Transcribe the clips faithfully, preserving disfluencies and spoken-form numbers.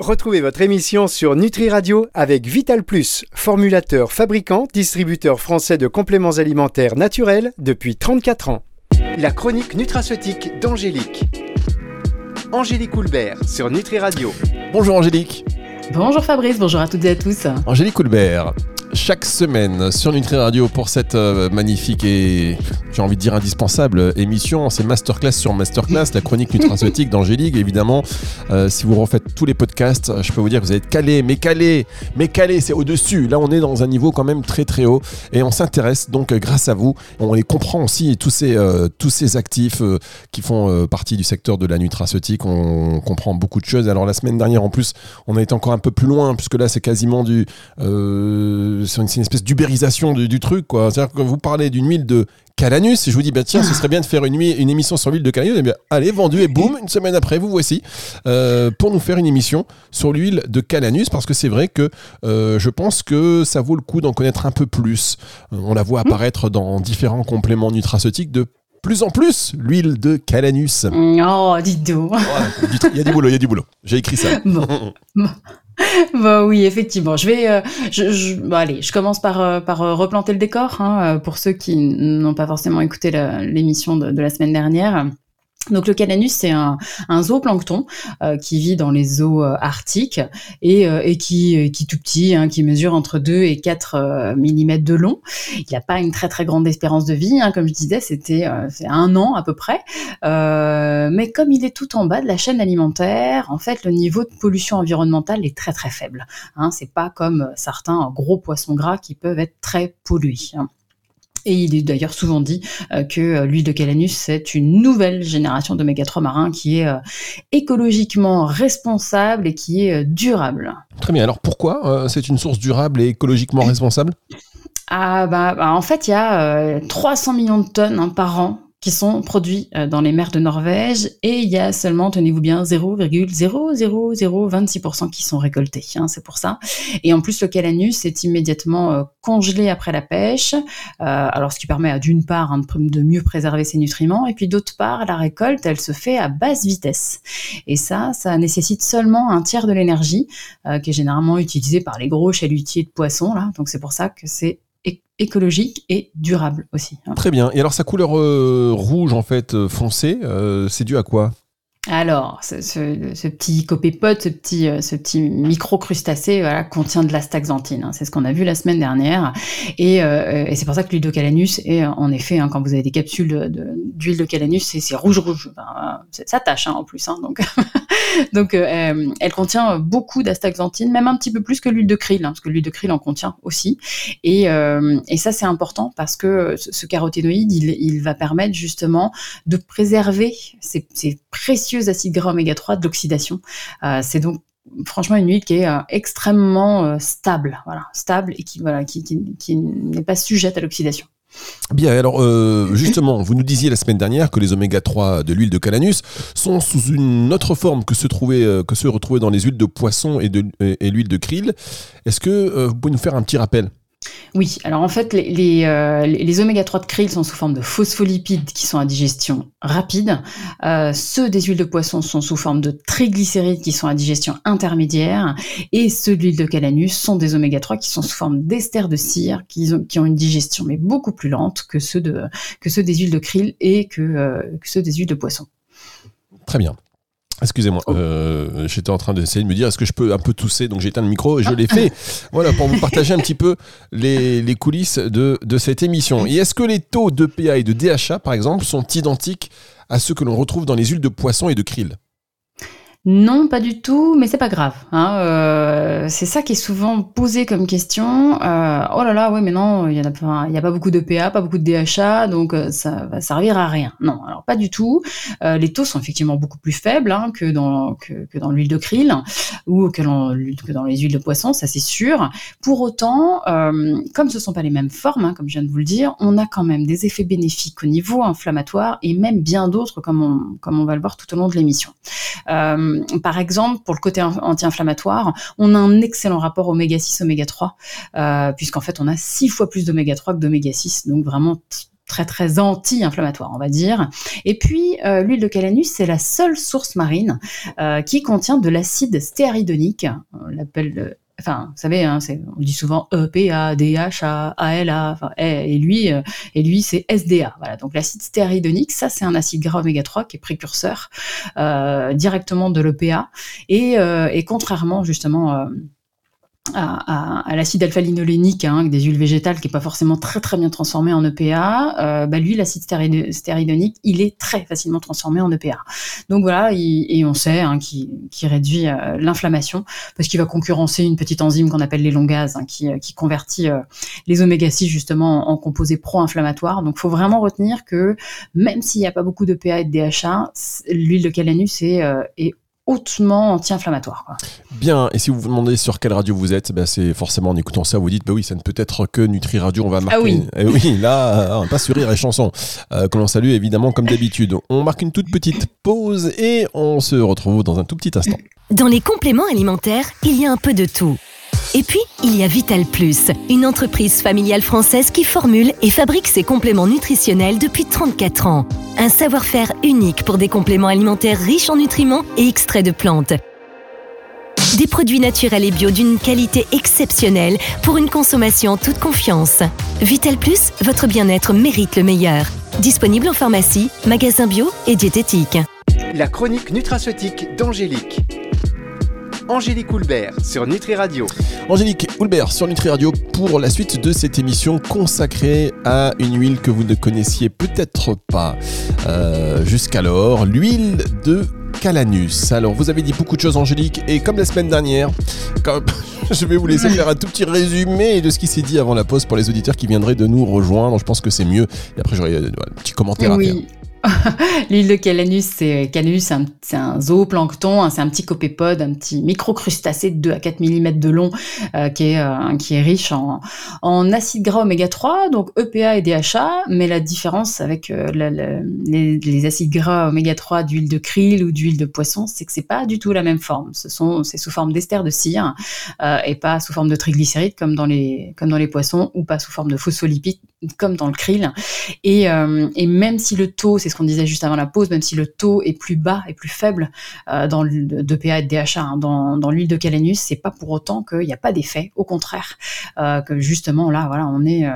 Retrouvez votre émission sur Nutri-Radio avec Vital Plus, formulateur, fabricant, distributeur français de compléments alimentaires naturels depuis trente-quatre ans. La chronique nutraceutique d'Angélique. Angélique Houlbert sur Nutri-Radio. Bonjour Angélique. Bonjour Fabrice, bonjour à toutes et à tous. Angélique Houlbert, chaque semaine sur Nutri-Radio pour cette magnifique et, j'ai envie de dire, indispensable émission. C'est Masterclass sur Masterclass, la chronique nutraceutique d'Angélique. Évidemment, euh, si vous refaites tous les podcasts, je peux vous dire que vous allez être calé, mais calé, mais calé, c'est au-dessus. Là, on est dans un niveau quand même très très haut et on s'intéresse donc grâce à vous. On les comprend aussi, tous ces, euh, tous ces actifs euh, qui font euh, partie du secteur de la nutraceutique. On comprend beaucoup de choses. Alors la semaine dernière, en plus, on a été encore un peu plus loin, puisque là c'est quasiment du euh, c'est, une, c'est une espèce d'ubérisation du, du truc, quoi. C'est-à-dire que vous parlez d'une huile de Calanus, et je vous dis, bah, tiens, ce serait bien de faire une, une émission sur l'huile de Calanus, et bien allez, vendu, et boum, une semaine après, vous voici euh, pour nous faire une émission sur l'huile de Calanus, parce que c'est vrai que euh, je pense que ça vaut le coup d'en connaître un peu plus. On la voit apparaître dans différents compléments nutraceutiques de plus en plus, l'huile de Calanus. Oh, dites donc. Il y a du boulot, il y a du boulot. J'ai écrit ça. Bon. Bah oui, effectivement. Je vais, euh, je, je, bon, allez, je commence par euh, par euh, replanter le décor, hein, pour ceux qui n'ont pas forcément écouté la, l'émission de, de la semaine dernière. Donc le Calanus, c'est un, un zooplancton euh, qui vit dans les eaux euh, arctiques et, euh, et qui, qui tout petit, hein, qui mesure entre deux et quatre euh, millimètres de long. Il n'a pas une très très grande espérance de vie, hein, comme je disais, c'était euh, c'est un an à peu près. Euh, mais comme il est tout en bas de la chaîne alimentaire, en fait, le niveau de pollution environnementale est très très faible. Hein, c'est pas comme certains gros poissons gras qui peuvent être très pollués. Hein. Et il est d'ailleurs souvent dit euh, que euh, l'huile de Calanus, c'est une nouvelle génération d'oméga trois marins qui est euh, écologiquement responsable et qui est euh, durable. Très bien. Alors pourquoi euh, c'est une source durable et écologiquement responsable ? Ah bah, bah en fait, il y a euh, trois cents millions de tonnes, hein, par an qui sont produits dans les mers de Norvège, et il y a seulement, tenez-vous bien, zéro virgule zéro zéro zéro vingt-six pour cent qui sont récoltés, hein, c'est pour ça. Et en plus, le Calanus est immédiatement euh, congelé après la pêche, euh, alors ce qui permet d'une part, hein, de, de mieux préserver ses nutriments, et puis d'autre part, la récolte, elle se fait à basse vitesse. Et ça, ça nécessite seulement un tiers de l'énergie, euh, qui est généralement utilisée par les gros chalutiers de poissons, là. Donc c'est pour ça que c'est écologique et durable aussi. Hein. Très bien. Et alors sa couleur euh, rouge en fait euh, foncée, euh, c'est dû à quoi ? Alors, ce, ce, ce petit copépode, ce petit, ce petit micro-crustacé, voilà, contient de la l'astaxanthine. Hein, c'est ce qu'on a vu la semaine dernière. Et, euh, et c'est pour ça que l'huile de Calanus est, en effet, hein, quand vous avez des capsules de, de, d'huile de Calanus, c'est, c'est rouge-rouge. Ben, c'est, ça tâche, hein, en plus. Hein, donc, donc euh, elle contient beaucoup d'astaxanthine, même un petit peu plus que l'huile de krill, hein, parce que l'huile de krill en contient aussi. Et, euh, et ça, c'est important parce que ce caroténoïde, il, il va permettre justement de préserver ces, ces précieux acides gras oméga trois de l'oxydation. Euh, c'est donc franchement une huile qui est euh, extrêmement euh, stable, voilà, stable et qui, voilà, qui, qui, qui n'est pas sujette à l'oxydation. Bien, alors euh, justement, vous nous disiez la semaine dernière que les oméga trois de l'huile de Calanus sont sous une autre forme que ceux, trouvés, euh, que ceux retrouvés dans les huiles de poisson et, de, et, et l'huile de krill. Est-ce que euh, vous pouvez nous faire un petit rappel ? Oui, alors en fait, les, les, euh, les oméga trois de krill sont sous forme de phospholipides qui sont à digestion rapide. Euh, ceux des huiles de poisson sont sous forme de triglycérides qui sont à digestion intermédiaire. Et ceux de l'huile de Calanus sont des oméga trois qui sont sous forme d'esters de cire qui ont, qui ont une digestion mais beaucoup plus lente que ceux, de, que ceux des huiles de krill et que, euh, que ceux des huiles de poisson. Très bien. Excusez-moi, euh, j'étais en train d'essayer de me dire est-ce que je peux un peu tousser, donc j'ai éteint le micro et je l'ai fait, voilà, pour vous partager un petit peu les, les coulisses de, de cette émission. Et est-ce que les taux d'E P A et de D H A par exemple sont identiques à ceux que l'on retrouve dans les huiles de poisson et de krill ? Non, pas du tout, mais c'est pas grave. Hein. Euh, c'est ça qui est souvent posé comme question. Euh, oh là là, oui, mais non, il y en a pas, il y a pas beaucoup d'E P A, pas beaucoup de D H A, donc ça va servir à rien. Non, alors pas du tout. Euh, les taux sont effectivement beaucoup plus faibles, hein, que dans que, que dans l'huile de krill ou que dans, que dans les huiles de poisson, ça c'est sûr. Pour autant, euh, comme ce sont pas les mêmes formes, hein, comme je viens de vous le dire, on a quand même des effets bénéfiques au niveau inflammatoire et même bien d'autres, comme on comme on va le voir tout au long de l'émission. Euh, Par exemple, pour le côté anti-inflammatoire, on a un excellent rapport oméga six, oméga trois, euh, puisqu'en fait, on a six fois plus d'oméga trois que d'oméga six, donc vraiment très très anti-inflammatoire, on va dire. Et puis euh, l'huile de Calanus, c'est la seule source marine euh, qui contient de l'acide stéaridonique, on l'appelle euh, enfin, vous savez, hein, c'est, on dit souvent E P A, D H A, A L A, enfin, et, et lui, euh, et lui, c'est S D A. Voilà. Donc, l'acide stéaridonique, ça, c'est un acide gras oméga trois qui est précurseur euh, directement de l'E P A. Et, euh, et contrairement, justement, euh, à, à, à l'acide alpha-linolénique, hein, des huiles végétales, qui n'est pas forcément très, très bien transformé en E P A, euh, bah, lui, l'acide stéaridonique, il est très facilement transformé en E P A. Donc voilà, il, et on sait hein, qu'il, qu'il réduit euh, l'inflammation, parce qu'il va concurrencer une petite enzyme qu'on appelle les longases, hein, qui, qui convertit euh, les oméga six justement en, en composés pro-inflammatoires. Donc il faut vraiment retenir que même s'il n'y a pas beaucoup d'E P A et de D H A, l'huile de Calanus est, euh, est hautement anti-inflammatoire, quoi. Bien, et si vous vous demandez sur quelle radio vous êtes, ben c'est forcément en écoutant ça, vous dites, ben oui, ça ne peut être que Nutri-Radio, on va marquer... Ah oui eh oui, là, on passe sur Rire et Chanson, euh, que l'on salue évidemment comme d'habitude. On marque une toute petite pause et on se retrouve dans un tout petit instant. Dans les compléments alimentaires, il y a un peu de tout. Et puis, il y a Vital Plus, une entreprise familiale française qui formule et fabrique ses compléments nutritionnels depuis trente-quatre ans. Un savoir-faire unique pour des compléments alimentaires riches en nutriments et extraits de plantes. Des produits naturels et bio d'une qualité exceptionnelle pour une consommation en toute confiance. Vital Plus, votre bien-être mérite le meilleur. Disponible en pharmacie, magasin bio et diététique. La chronique nutraceutique d'Angélique. Angélique Houlbert sur Nutri-Radio. Angélique Houlbert sur Nutri-Radio pour la suite de cette émission consacrée à une huile que vous ne connaissiez peut-être pas euh, jusqu'alors, l'huile de Calanus. Alors, vous avez dit beaucoup de choses, Angélique, et comme la semaine dernière, comme, je vais vous laisser faire un tout petit résumé de ce qui s'est dit avant la pause pour les auditeurs qui viendraient de nous rejoindre. Je pense que c'est mieux. Et après, j'aurai un petit commentaire oui. à faire. L'huile de Calanus, c'est, Calanus, c'est un, c'est un zooplancton, hein, c'est un petit copépode, un petit microcrustacé de deux à quatre millimètres de long euh, qui, est, euh, qui est riche en, en acide gras oméga trois, donc E P A et D H A, mais la différence avec euh, la, la, les, les acides gras oméga trois d'huile de krill ou d'huile de poisson, c'est que c'est pas du tout la même forme. Ce sont, c'est sous forme d'ester de cire euh, et pas sous forme de triglycérides comme dans les, comme dans les poissons ou pas sous forme de phospholipides comme dans le krill. Et, euh, et même si le taux, c'est qu'on disait juste avant la pause, même si le taux est plus bas et plus faible euh, dans d'E P A et de D H A, hein, dans, dans l'huile de Calanus, c'est pas pour autant qu'il n'y a pas d'effet, au contraire, euh, que justement là, voilà, on est, euh,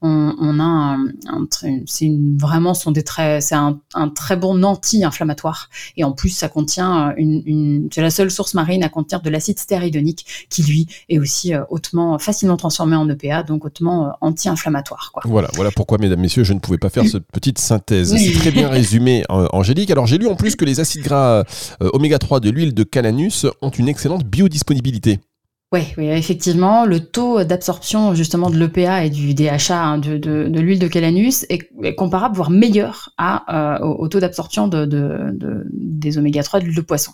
on, on a, un, un, c'est une, vraiment, sont des très, c'est un, un très bon anti-inflammatoire, et en plus ça contient une, une, c'est la seule source marine à contenir de l'acide stéaridonique qui lui est aussi euh, hautement, facilement transformé en E P A, donc hautement euh, anti-inflammatoire, quoi. Voilà, voilà pourquoi, mesdames, messieurs, je ne pouvais pas faire cette petite synthèse. C'est très bien. Résumé, euh, Angélique. Alors, j'ai lu en plus que les acides gras euh, oméga trois de l'huile de Calanus ont une excellente biodisponibilité. Oui, oui, effectivement, le taux d'absorption justement de l'E P A et du D H A, hein, de, de, de l'huile de Calanus est, est comparable, voire meilleur à, euh, au, au taux d'absorption de, de, de, des oméga trois de l'huile de poisson.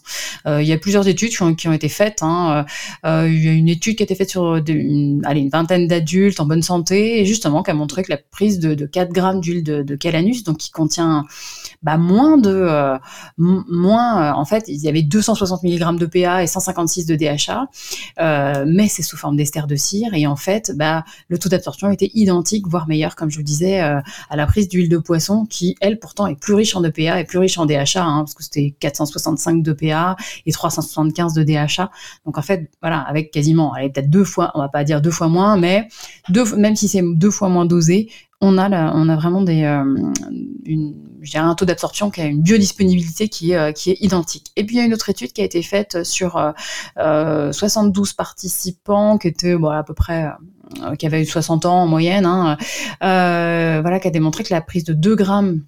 Euh, il y a plusieurs études qui ont, qui ont été faites. Hein. Euh, il y a une étude qui a été faite sur de, une, allez, une vingtaine d'adultes en bonne santé, et justement qui a montré que la prise de, de quatre grammes d'huile de, de Calanus, donc qui contient bah, moins de... Euh, m- moins, euh, en fait, il y avait deux cent soixante milligrammes d'E P A et cent cinquante-six de D H A, euh, mais c'est sous forme d'ester de cire, et en fait bah, le taux d'absorption était identique, voire meilleur, comme je vous disais, euh, à la prise d'huile de poisson qui, elle, pourtant est plus riche en E P A et plus riche en D H A, hein, parce que c'était quatre cent soixante-cinq d'E P A et trois cent soixante-quinze de D H A, donc en fait voilà, avec quasiment, elle est peut-être deux fois, on va pas dire deux fois moins, mais deux, même si c'est deux fois moins dosé, on a, la, on a vraiment des, euh, une, je dirais un taux d'absorption qui a une biodisponibilité qui, euh, qui est identique. Et puis il y a une autre étude qui a été faite sur euh, soixante-douze participants qui étaient bon, à peu près, euh, qui avaient eu soixante ans en moyenne, hein, euh, voilà, qui a démontré que la prise de deux grammes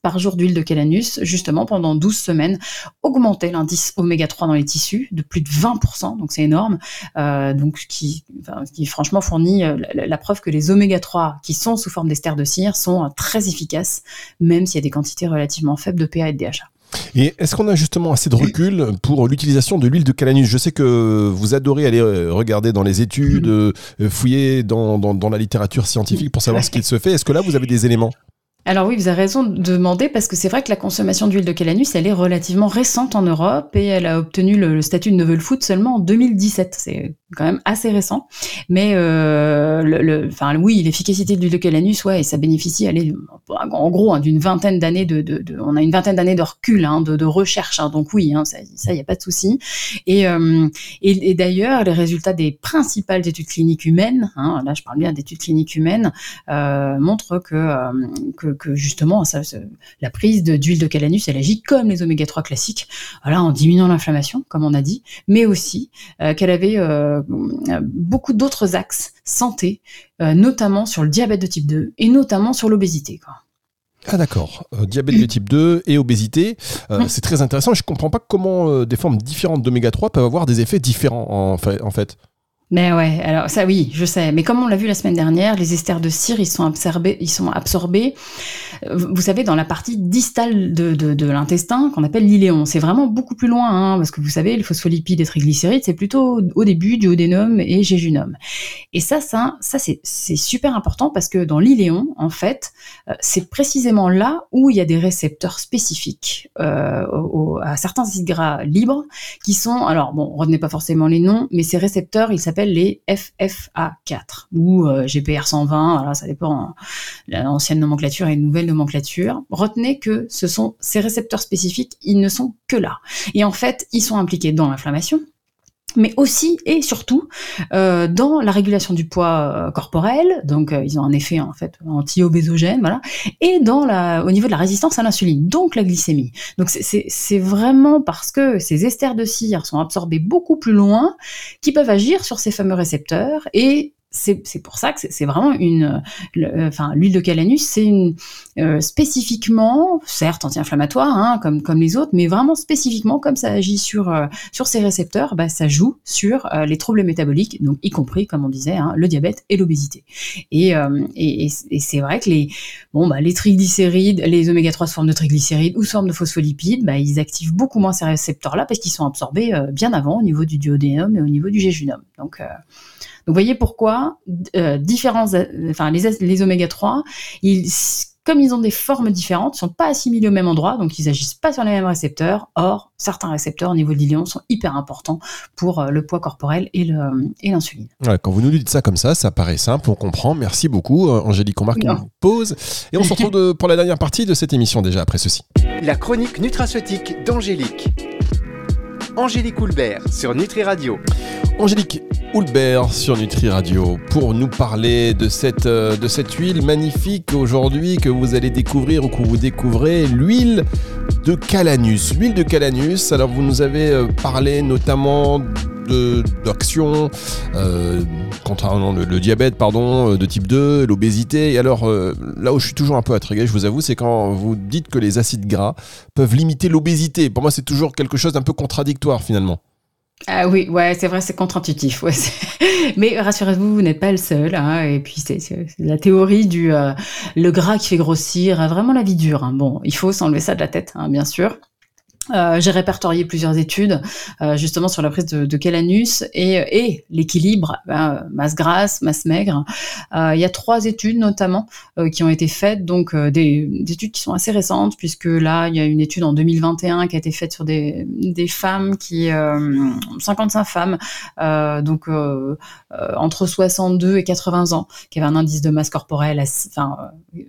par jour d'huile de Calanus, justement, pendant douze semaines, augmentait l'indice oméga trois dans les tissus de plus de vingt pour cent, donc c'est énorme, euh, donc qui, enfin, qui franchement fournit la, la, la preuve que les oméga trois qui sont sous forme d'ester de cire sont euh, très efficaces, même s'il y a des quantités relativement faibles de P A et de D H A. Et est-ce qu'on a justement assez de recul pour l'utilisation de l'huile de Calanus ? Je sais que vous adorez aller regarder dans les études, mmh. fouiller dans, dans, dans la littérature scientifique pour savoir ce qu'il se fait. Est-ce que là, vous avez des éléments ? Alors oui, vous avez raison de demander, parce que c'est vrai que la consommation d'huile de Calanus, elle est relativement récente en Europe, et elle a obtenu le, le statut de novel food seulement en deux mille dix-sept. C'est quand même assez récent, mais euh, le, le, enfin, oui, l'efficacité de l'huile de Calanus, ouais, et ça bénéficie, elle est, en gros, hein, d'une vingtaine d'années de, de, de, on a une vingtaine d'années de recul, hein, de, de recherche, hein, donc oui, hein, ça, ça, y a pas de souci. Et, euh, et, et d'ailleurs, les résultats des principales études cliniques humaines, hein, là, je parle bien d'études cliniques humaines, euh, montrent que, euh, que, que justement, ça, la prise de, d'huile de Calanus, elle agit comme les oméga trois classiques, voilà, en diminuant l'inflammation, comme on a dit, mais aussi euh, qu'elle avait euh, beaucoup d'autres axes santé, euh, notamment sur le diabète de type deux et notamment sur l'obésité, quoi. Ah d'accord, euh, diabète de type deux et obésité, euh, mmh. c'est très intéressant. Je ne comprends pas comment euh, des formes différentes d'oméga trois peuvent avoir des effets différents en fait. En fait. Mais ouais, alors ça oui, je sais. Mais comme on l'a vu la semaine dernière, les esters de cire, ils sont absorbés, ils sont absorbés. Vous savez, dans la partie distale de, de, de l'intestin, qu'on appelle l'iléon. C'est vraiment beaucoup plus loin, hein, parce que vous savez, le phospholipide et triglycérides, c'est plutôt au début du odénum et jéjunum. Et ça, ça, ça c'est, c'est super important parce que dans l'iléon, en fait, c'est précisément là où il y a des récepteurs spécifiques euh, au, à certains acides gras libres qui sont, alors bon, retenez pas forcément les noms, mais ces récepteurs, ils s'appellent les F F A quatre ou euh, G P R cent vingt, voilà, ça dépend hein, l'ancienne nomenclature et une nouvelle nomenclature. Retenez que ce sont ces récepteurs spécifiques, ils ne sont que là. Et en fait, ils sont impliqués dans l'inflammation, mais aussi et surtout euh, dans la régulation du poids euh, corporel, donc euh, ils ont un effet en fait anti-obésogène, voilà, et dans la, au niveau de la résistance à l'insuline, donc la glycémie. Donc c'est, c'est, c'est vraiment parce que ces esters de cire sont absorbés beaucoup plus loin qu'ils peuvent agir sur ces fameux récepteurs, et c'est, c'est pour ça que c'est, c'est vraiment une, le, enfin l'huile de Calanus, c'est une euh, spécifiquement, certes anti-inflammatoire, hein, comme comme les autres, mais vraiment spécifiquement comme ça agit sur euh, sur ces récepteurs, bah ça joue sur euh, les troubles métaboliques, donc y compris comme on disait, hein, le diabète et l'obésité. Et, euh, et et c'est vrai que les bon bah les triglycérides, les oméga trois sous forme de triglycérides ou sous forme de phospholipides, bah ils activent beaucoup moins ces récepteurs là parce qu'ils sont absorbés euh, bien avant au niveau du duodénum et au niveau du jéjunum. Donc euh, Donc, vous voyez pourquoi euh, différents, enfin les, les oméga trois, ils, comme ils ont des formes différentes, ne sont pas assimilés au même endroit, donc ils n'agissent pas sur les mêmes récepteurs. Or, certains récepteurs au niveau de l'iléon sont hyper importants pour euh, le poids corporel et, le, et l'insuline. Ouais, quand vous nous dites ça comme ça, ça paraît simple, on comprend. Merci beaucoup, euh, Angélique. On marque non. une pause et on se retrouve de, pour la dernière partie de cette émission déjà après ceci. La chronique nutraceutique d'Angélique. Angélique Houlbert sur Nutri-Radio. Angélique Houlbert sur Nutri-Radio pour nous parler de cette, de cette huile magnifique aujourd'hui que vous allez découvrir ou que vous découvrez, l'huile de Calanus. L'huile de Calanus, alors vous nous avez parlé notamment de, d'action euh, concernant le, le diabète pardon, de type deux, l'obésité. Et alors euh, là où je suis toujours un peu intrigué, je vous avoue, c'est quand vous dites que les acides gras peuvent limiter l'obésité. Pour moi, c'est toujours quelque chose d'un peu contradictoire finalement. Ah oui, ouais, c'est vrai, c'est contre-intuitif. Ouais, c'est... Mais rassurez-vous, vous n'êtes pas le seul. Hein, et puis, c'est, c'est la théorie du euh, le gras qui fait grossir, vraiment la vie dure. Hein. Bon, il faut s'enlever ça de la tête, hein, bien sûr. Euh, j'ai répertorié plusieurs études euh, justement sur la prise de, de Calanus et, et l'équilibre ben, masse grasse, masse maigre. Euh, il y a trois études notamment euh, qui ont été faites, donc euh, des, des études qui sont assez récentes, puisque là il y a une étude en deux mille vingt et un qui a été faite sur des, des femmes qui euh, cinquante-cinq femmes euh, donc euh, euh, entre soixante-deux et quatre-vingts ans, qui avaient un indice de masse corporelle assez, enfin, euh,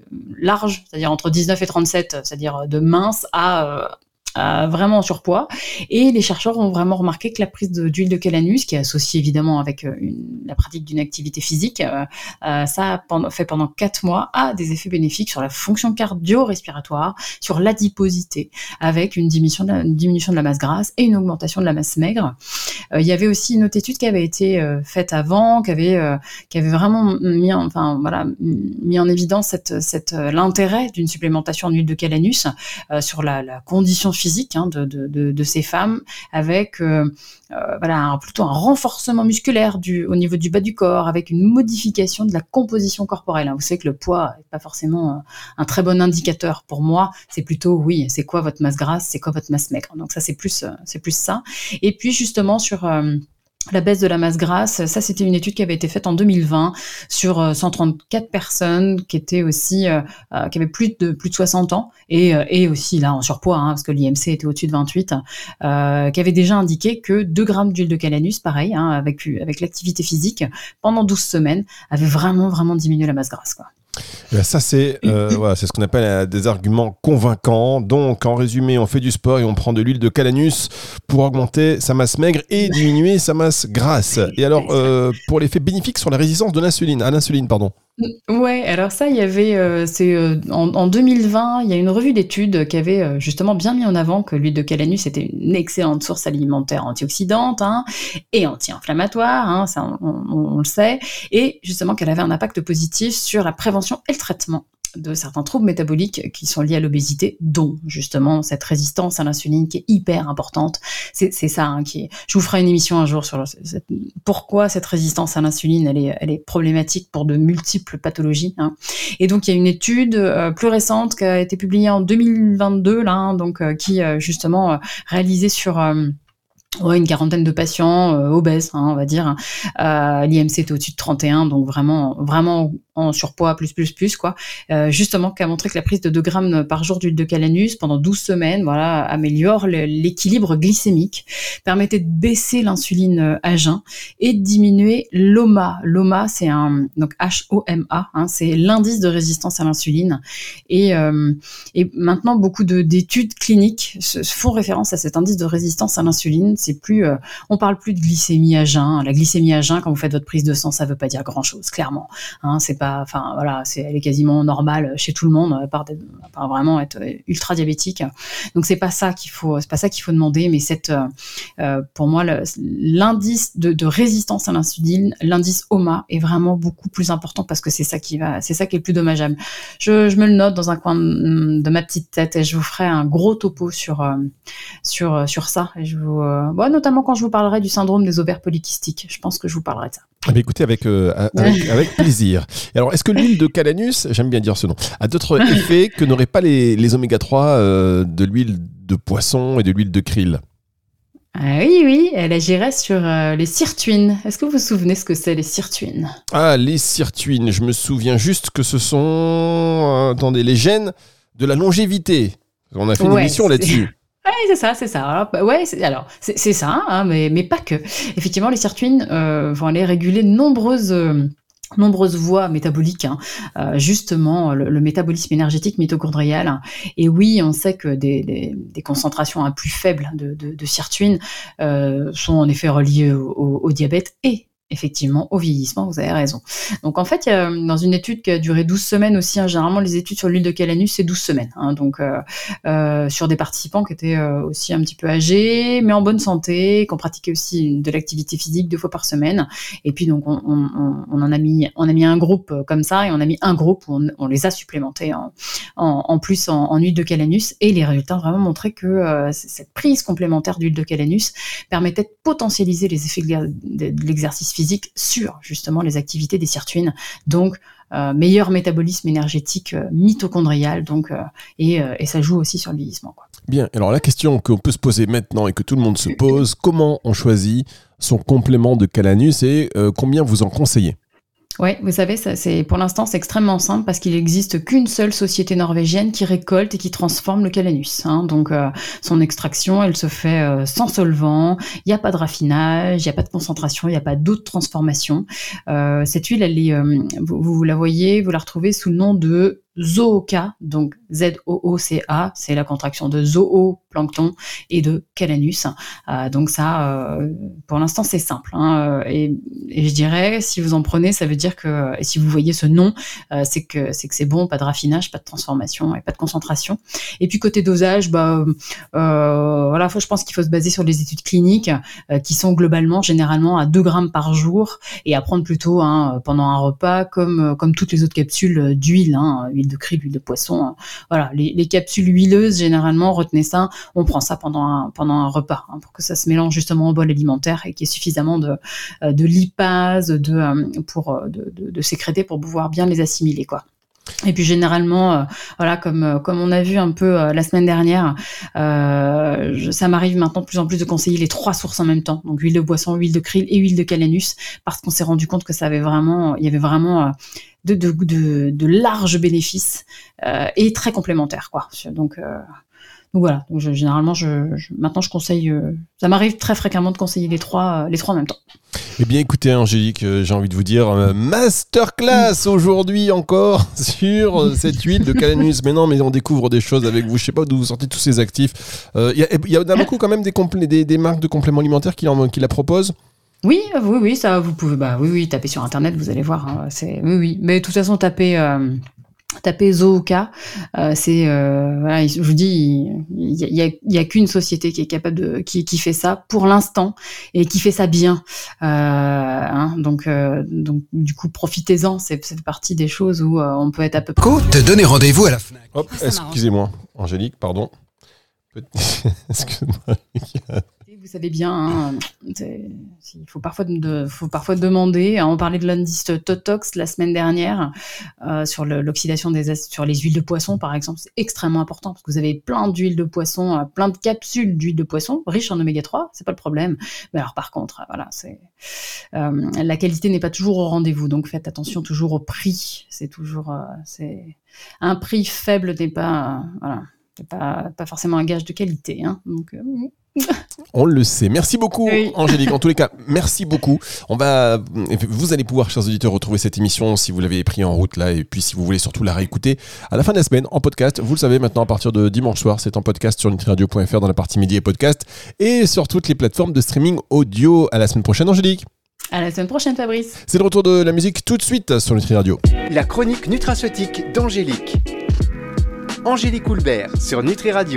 large, c'est-à-dire entre dix-neuf et trente-sept, c'est-à-dire de mince à euh, Euh, vraiment en surpoids, et les chercheurs ont vraiment remarqué que la prise de, d'huile de Calanus, qui est associée évidemment avec une, la pratique d'une activité physique, euh, euh, ça a pendant, fait pendant quatre mois, a des effets bénéfiques sur la fonction cardio-respiratoire, sur l'adiposité, avec une diminution de la, une diminution de la masse grasse et une augmentation de la masse maigre. Euh, il y avait aussi une autre étude qui avait été euh, faite avant, qui avait, euh, qui avait vraiment mis en, enfin, voilà, mis en évidence cette, cette, euh, l'intérêt d'une supplémentation en huile de Calanus euh, sur la, la condition physique physique hein, de, de, de, de ces femmes, avec euh, euh, voilà, un, plutôt un renforcement musculaire du, au niveau du bas du corps, avec une modification de la composition corporelle. Hein. Vous savez que le poids n'est pas forcément un très bon indicateur. Pour moi, c'est plutôt, oui, c'est quoi votre masse grasse, c'est quoi votre masse maigre. Donc ça, c'est plus, c'est plus ça. Et puis justement, sur... Euh, La baisse de la masse grasse, ça c'était une étude qui avait été faite en deux mille vingt sur cent trente-quatre personnes qui étaient aussi euh, qui avaient plus de plus de soixante ans et et aussi là en surpoids hein, parce que l'I M C était au-dessus de vingt-huit, euh, qui avaient déjà indiqué que deux grammes d'huile de Calanus, pareil hein, avec avec l'activité physique pendant douze semaines, avait vraiment vraiment diminué la masse grasse quoi. Ça c'est euh, voilà, c'est ce qu'on appelle des arguments convaincants. Donc en résumé, on fait du sport et on prend de l'huile de Calanus pour augmenter sa masse maigre et diminuer sa masse grasse. Et alors euh, pour l'effet bénéfique sur la résistance de l'insuline, à l'insuline pardon. Ouais, alors ça, il y avait, euh, c'est euh, en, en deux mille vingt, il y a une revue d'études qui avait euh, justement bien mis en avant que l'huile de Calanus était une excellente source alimentaire antioxydante hein, et anti-inflammatoire, hein, ça on, on, on le sait, et justement qu'elle avait un impact positif sur la prévention et le traitement de certains troubles métaboliques qui sont liés à l'obésité, dont justement cette résistance à l'insuline qui est hyper importante. C'est, c'est ça hein, qui est... Je vous ferai une émission un jour sur le... pourquoi cette résistance à l'insuline, elle est, elle est problématique pour de multiples pathologies. Hein. Et donc, il y a une étude euh, plus récente qui a été publiée en deux mille vingt-deux, là, hein, donc, euh, qui euh, justement euh, réalisée sur... Euh, Ouais, une quarantaine de patients euh, obèses, hein, on va dire. Euh, L'I M C était au-dessus de trente et un, donc vraiment, vraiment en surpoids, plus, plus, plus, quoi. Euh, justement, qui a montré que la prise de deux grammes par jour d'huile de Calanus pendant douze semaines, voilà, améliore le, l'équilibre glycémique, permettait de baisser l'insuline à jeun et de diminuer l'H O M A. L'H O M A, c'est un, donc H O M A, hein, c'est l'indice de résistance à l'insuline. Et, euh, et maintenant, beaucoup de, d'études cliniques se font référence à cet indice de résistance à l'insuline. C'est plus, euh, on parle plus de glycémie à jeun. La glycémie à jeun, quand vous faites votre prise de sang, ça veut pas dire grand-chose, clairement. Hein, c'est pas, enfin voilà, c'est, elle est quasiment normale chez tout le monde, à part, à part vraiment être ultra diabétique. Donc c'est pas ça qu'il faut, c'est pas ça qu'il faut demander. Mais cette, euh, pour moi, le, l'indice de, de résistance à l'insuline, l'indice H O M A, est vraiment beaucoup plus important parce que c'est ça qui va, c'est ça qui est le plus dommageable. Je, je me le note dans un coin de, de ma petite tête et je vous ferai un gros topo sur, euh, sur, sur ça. Et je vous euh, Bon, notamment quand je vous parlerai du syndrome des ovaires polykystiques. Je pense que je vous parlerai de ça. Ah bah écoutez, avec, euh, avec, avec plaisir. Alors, est-ce que l'huile de Calanus, j'aime bien dire ce nom, a d'autres effets que n'auraient pas les, les oméga trois euh, de l'huile de poisson et de l'huile de krill ? Ah oui, oui, elle agirait sur euh, les sirtuines. Est-ce que vous vous souvenez ce que c'est, les sirtuines ? Ah, les sirtuines, je me souviens juste que ce sont euh, attendez, les gènes de la longévité. On a fait une ouais, émission c'est... là-dessus. Oui, c'est ça, c'est ça. Alors, bah, ouais, c'est, alors c'est, c'est ça, hein, mais, mais pas que. Effectivement, les sirtuines euh, vont aller réguler nombreuses... Euh... nombreuses voies métaboliques, hein. euh, justement le, le métabolisme énergétique mitochondrial. Et oui, on sait que des, des, des concentrations à plus faibles de, de, de sirtuines euh, sont en effet reliées au, au, au diabète et effectivement au vieillissement, vous avez raison. Donc en fait, il y a, dans une étude qui a duré douze semaines aussi, hein, généralement les études sur l'huile de Calanus, c'est douze semaines, hein, donc euh, euh, sur des participants qui étaient euh, aussi un petit peu âgés, mais en bonne santé, qui ont pratiqué aussi de l'activité physique deux fois par semaine. Et puis donc on, on, on, on en a mis, on a mis un groupe comme ça, et on a mis un groupe où on, on les a supplémentés en, en, en plus en, en huile de Calanus, et les résultats ont vraiment montré que euh, cette prise complémentaire d'huile de Calanus permettait de potentialiser les effets de l'exercice physique sur justement les activités des sirtuines, donc euh, meilleur métabolisme énergétique euh, mitochondrial, donc euh, et, euh, et ça joue aussi sur le vieillissement, quoi. Bien, alors la question qu'on peut se poser maintenant et que tout le monde se pose, comment on choisit son complément de Calanus et euh, combien vous en conseillez ? Oui, vous savez, ça, c'est, pour l'instant, c'est extrêmement simple parce qu'il n'existe qu'une seule société norvégienne qui récolte et qui transforme le Calanus. Hein. Donc, euh, son extraction, elle se fait euh, sans solvant, il n'y a pas de raffinage, il n'y a pas de concentration, il n'y a pas d'autres transformations. Euh, cette huile, elle est, euh, vous, vous la voyez, vous la retrouvez sous le nom de Zooka, donc Z O O C A, c'est la contraction de zooplancton et de Calanus. Euh, donc ça, euh, pour l'instant, c'est simple. Hein, et, et je dirais, si vous en prenez, ça veut dire que, et si vous voyez ce nom, euh, c'est que c'est que c'est bon, pas de raffinage, pas de transformation et pas de concentration. Et puis côté dosage, bah, euh, voilà, faut, je pense qu'il faut se baser sur les études cliniques euh, qui sont globalement, généralement, à deux grammes par jour et à prendre plutôt hein, pendant un repas, comme comme toutes les autres capsules d'huile, hein, huile de krill, huile de poisson, hein. Voilà, les, les capsules huileuses, généralement, retenez ça, on prend ça pendant un, pendant un repas, hein, pour que ça se mélange justement au bol alimentaire et qu'il y ait suffisamment de, de lipase, de, pour, de, de, de sécréter pour pouvoir bien les assimiler, quoi. Et puis généralement, euh, voilà, comme comme on a vu un peu euh, la semaine dernière, euh, je, ça m'arrive maintenant de plus en plus de conseiller les trois sources en même temps, donc huile de boisson, huile de krill et huile de Calanus, parce qu'on s'est rendu compte que ça avait vraiment, il y avait vraiment euh, de, de de de larges bénéfices euh, et très complémentaires, quoi. Donc euh, donc voilà, donc je, généralement, je, je, maintenant je conseille, euh, ça m'arrive très fréquemment de conseiller les trois, euh, les trois en même temps. Eh bien écoutez Angélique, euh, j'ai envie de vous dire euh, masterclass aujourd'hui encore sur euh, cette huile de Calanus. Mais non, mais on découvre des choses avec vous, je sais pas d'où vous sortez tous ces actifs. Il euh, y, y en a beaucoup quand même des, complé- des, des marques de compléments alimentaires qui, en, qui la proposent. Oui, oui, oui, ça vous pouvez, bah oui, oui, taper sur internet, vous allez voir, hein, c'est, oui, oui, mais de toute façon taper... Euh, Taper Zooka, euh, c'est euh, voilà, je vous dis, il y a, y a qu'une société qui est capable de qui, qui fait ça pour l'instant et qui fait ça bien. Euh, hein, donc euh, donc du coup profitez-en, c'est, c'est partie des choses où euh, on peut être à peu près. Te donner rendez-vous à la Fnac. Hop, ah, excusez-moi, Angélique, pardon. Excuse-moi. Vous savez bien, hein, il faut parfois, de, faut parfois demander. On parlait de l'indice Totox la semaine dernière euh, sur le, l'oxydation des sur les huiles de poisson, par exemple. C'est extrêmement important parce que vous avez plein d'huiles de poisson, plein de capsules d'huile de poisson riches en oméga trois. C'est pas le problème. Mais alors par contre, voilà, c'est euh, la qualité n'est pas toujours au rendez-vous. Donc faites attention toujours au prix. C'est toujours euh, c'est un prix faible n'est pas euh, voilà, n'est pas pas forcément un gage de qualité. Hein, donc euh, on le sait. Merci beaucoup, oui. Angélique. En tous les cas, merci beaucoup. On va, vous allez pouvoir, chers auditeurs, retrouver cette émission si vous l'avez pris en route là, et puis si vous voulez surtout la réécouter à la fin de la semaine en podcast. Vous le savez maintenant, à partir de dimanche soir, c'est en podcast sur nutri radio point f r dans la partie midi et podcast, et sur toutes les plateformes de streaming audio. À la semaine prochaine, Angélique. À la semaine prochaine, Fabrice. C'est le retour de la musique tout de suite sur Nutri-Radio. La chronique nutraceutique d'Angélique. Angélique Houlbert sur Nutri-Radio.